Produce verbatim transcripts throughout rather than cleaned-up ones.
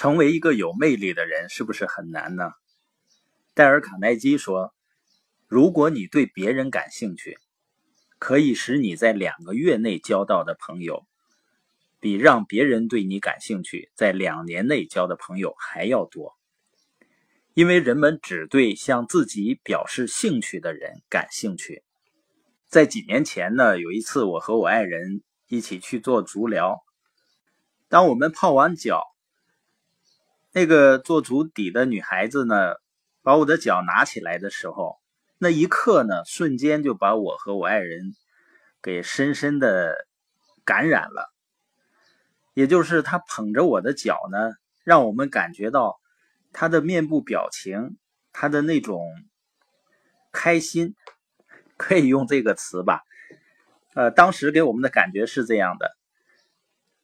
成为一个有魅力的人是不是很难呢？戴尔·卡耐基说，如果你对别人感兴趣，可以使你在两个月内交到的朋友，比让别人对你感兴趣在两年内交的朋友还要多。因为人们只对向自己表示兴趣的人感兴趣。在几年前呢，有一次我和我爱人一起去做足疗，当我们泡完脚，那个做足底的女孩子呢，把我的脚拿起来的时候，那一刻呢，瞬间就把我和我爱人给深深的感染了。也就是她捧着我的脚呢，让我们感觉到她的面部表情，她的那种开心，可以用这个词吧。呃，当时给我们的感觉是这样的，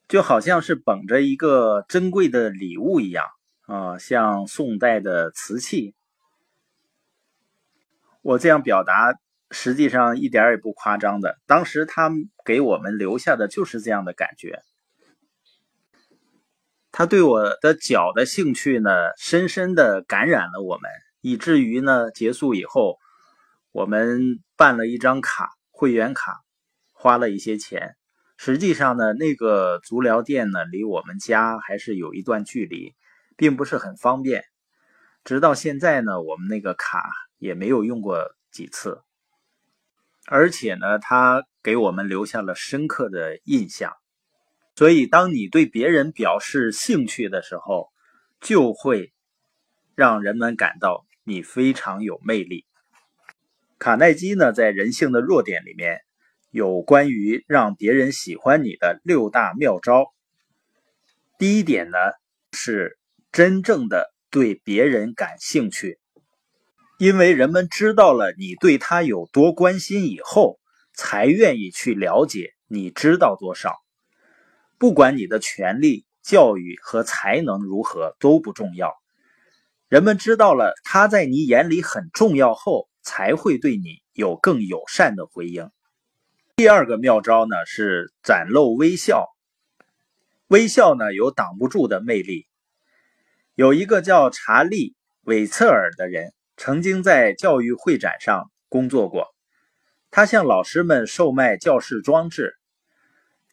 就好像是捧着一个珍贵的礼物一样啊、呃，像宋代的瓷器。我这样表达实际上一点也不夸张的，当时他给我们留下的就是这样的感觉。他对我的脚的兴趣呢，深深的感染了我们，以至于呢，结束以后我们办了一张卡，会员卡，花了一些钱。实际上呢，那个足疗店呢，离我们家还是有一段距离，并不是很方便。直到现在呢，我们那个卡也没有用过几次。而且呢，它给我们留下了深刻的印象。所以，当你对别人表示兴趣的时候，就会让人们感到你非常有魅力。卡耐基呢，在《人性的弱点》里面有关于让别人喜欢你的六大妙招。第一点呢，是真正的对别人感兴趣。因为人们知道了你对他有多关心以后，才愿意去了解你知道多少。不管你的权力、教育和才能如何都不重要。人们知道了他在你眼里很重要后，才会对你有更友善的回应。第二个妙招呢，是展露微笑。微笑呢，有挡不住的魅力。有一个叫查理·韦策尔的人，曾经在教育会展上工作过。他向老师们售卖教室装置。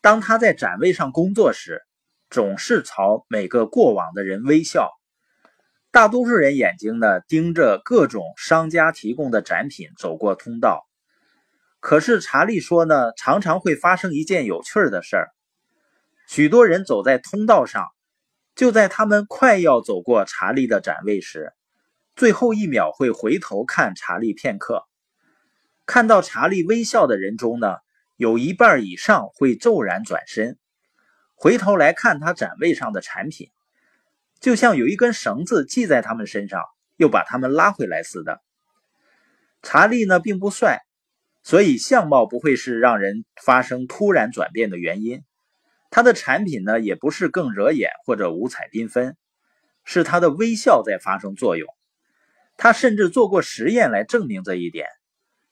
当他在展位上工作时，总是朝每个过往的人微笑。大多数人眼睛呢，盯着各种商家提供的展品走过通道。可是查理说呢，常常会发生一件有趣的事儿。许多人走在通道上，就在他们快要走过查理的展位时，最后一秒会回头看查理片刻。看到查理微笑的人中呢，有一半以上会骤然转身，回头来看他展位上的产品，就像有一根绳子系在他们身上，又把他们拉回来似的。查理呢，并不帅，所以相貌不会是让人发生突然转变的原因。他的产品呢，也不是更惹眼或者五彩缤纷，是他的微笑在发生作用。他甚至做过实验来证明这一点。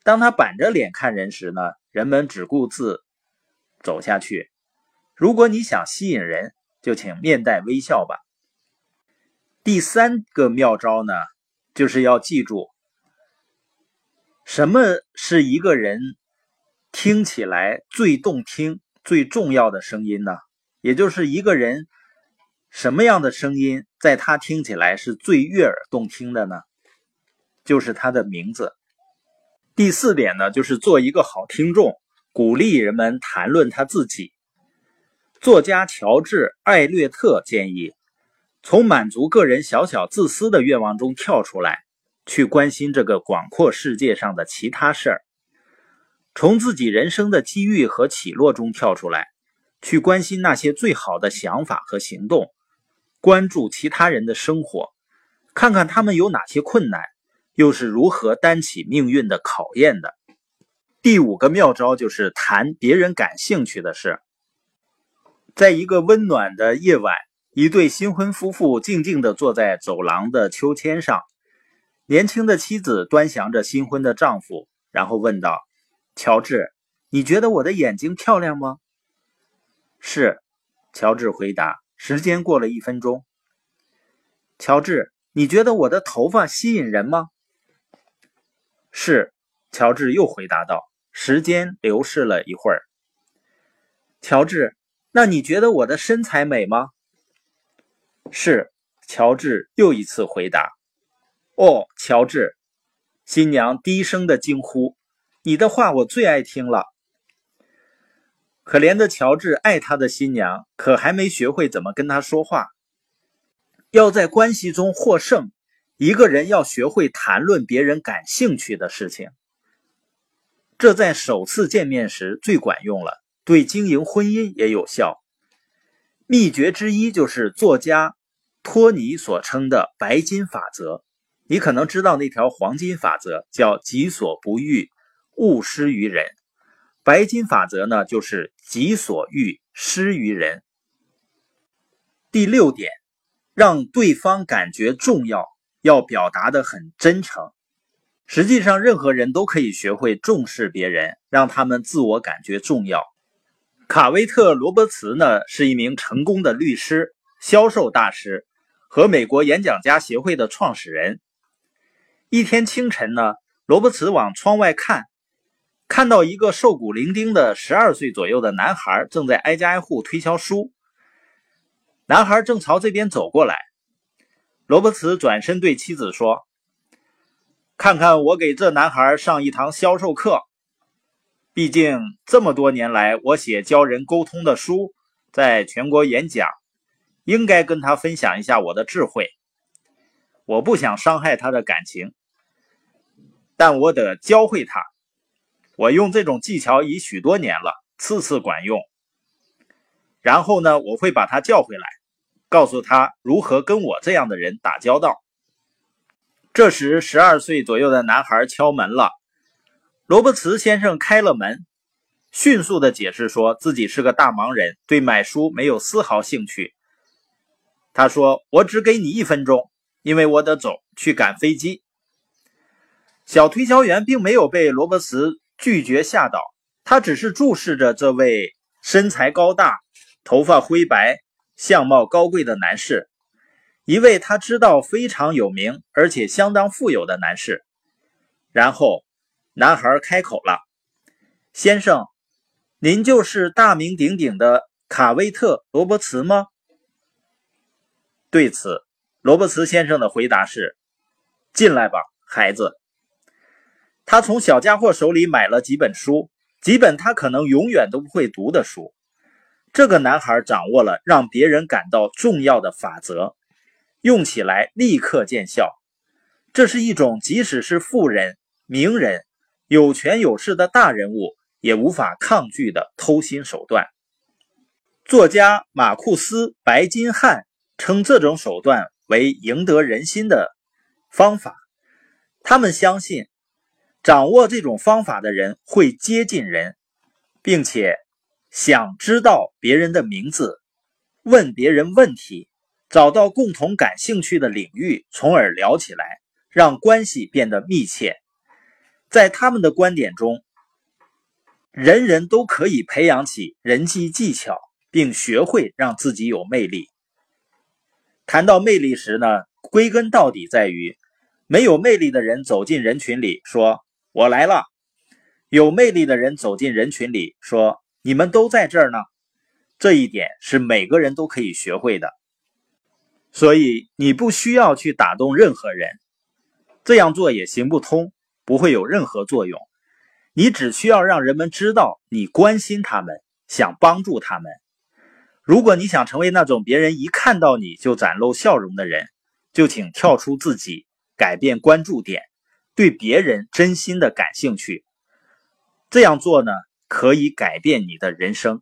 当他板着脸看人时呢，人们只顾自走下去。如果你想吸引人，就请面带微笑吧。第三个妙招呢，就是要记住什么是一个人听起来最动听、最重要的声音呢？也就是一个人什么样的声音在他听起来是最悦耳动听的呢？就是他的名字。第四点呢，就是做一个好听众，鼓励人们谈论他自己。作家乔治·艾略特建议，从满足个人小小自私的愿望中跳出来，去关心这个广阔世界上的其他事儿，从自己人生的机遇和起落中跳出来，去关心那些最好的想法和行动，关注其他人的生活，看看他们有哪些困难，又是如何担起命运的考验的。第五个妙招就是谈别人感兴趣的事。在一个温暖的夜晚，一对新婚夫妇静静地坐在走廊的秋千上。年轻的妻子端详着新婚的丈夫，然后问道，乔治，你觉得我的眼睛漂亮吗？是，乔治回答，时间过了一分钟。乔治，你觉得我的头发吸引人吗？是，乔治又回答道。时间流逝了一会儿。乔治，那你觉得我的身材美吗？是，乔治又一次回答。哦，乔治，新娘低声的惊呼，你的话我最爱听了。可怜的乔治爱他的新娘，可还没学会怎么跟他说话。要在关系中获胜，一个人要学会谈论别人感兴趣的事情。这在首次见面时最管用了，对经营婚姻也有效。秘诀之一就是作家托尼所称的白金法则。你可能知道那条黄金法则叫己所不欲，勿施于人。白金法则呢，就是己所欲，施于人。第六点，让对方感觉重要，要表达得很真诚。实际上，任何人都可以学会重视别人，让他们自我感觉重要。卡维特·罗伯茨呢，是一名成功的律师、销售大师和美国演讲家协会的创始人。一天清晨呢，罗伯茨往窗外看，看到一个瘦骨伶仃的十二岁左右的男孩正在挨家挨户推销书。男孩正朝这边走过来，罗伯茨转身对妻子说：“看看我给这男孩上一堂销售课。毕竟这么多年来，我写教人沟通的书，在全国演讲，应该跟他分享一下我的智慧。我不想伤害他的感情，但我得教会他。我用这种技巧已许多年了，次次管用。然后呢，我会把他叫回来，告诉他如何跟我这样的人打交道。”这时十二岁左右的男孩敲门了，罗伯茨先生开了门，迅速的解释说自己是个大忙人，对买书没有丝毫兴趣。他说：“我只给你一分钟，因为我得走去赶飞机。”小推销员并没有被罗伯茨拒绝吓倒，他只是注视着这位身材高大、头发灰白、相貌高贵的男士，一位他知道非常有名而且相当富有的男士。然后男孩开口了：“先生，您就是大名鼎鼎的卡威特·罗伯茨吗？”对此，罗伯茨先生的回答是：“进来吧，孩子。”他从小家伙手里买了几本书，几本他可能永远都不会读的书。这个男孩掌握了让别人感到重要的法则，用起来立刻见效。这是一种即使是富人、名人、有权有势的大人物也无法抗拒的偷心手段。作家马库斯·白金汉称这种手段为赢得人心的方法。他们相信，掌握这种方法的人会接近人，并且想知道别人的名字，问别人问题，找到共同感兴趣的领域，从而聊起来，让关系变得密切。在他们的观点中，人人都可以培养起人际技巧，并学会让自己有魅力。谈到魅力时呢，归根到底在于，没有魅力的人走进人群里说：“我来了。”有魅力的人走进人群里说：“你们都在这儿呢。”这一点是每个人都可以学会的。所以你不需要去打动任何人，这样做也行不通，不会有任何作用。你只需要让人们知道你关心他们，想帮助他们。如果你想成为那种别人一看到你就展露笑容的人，就请跳出自己，改变关注点，对别人真心的感兴趣。这样做呢，可以改变你的人生。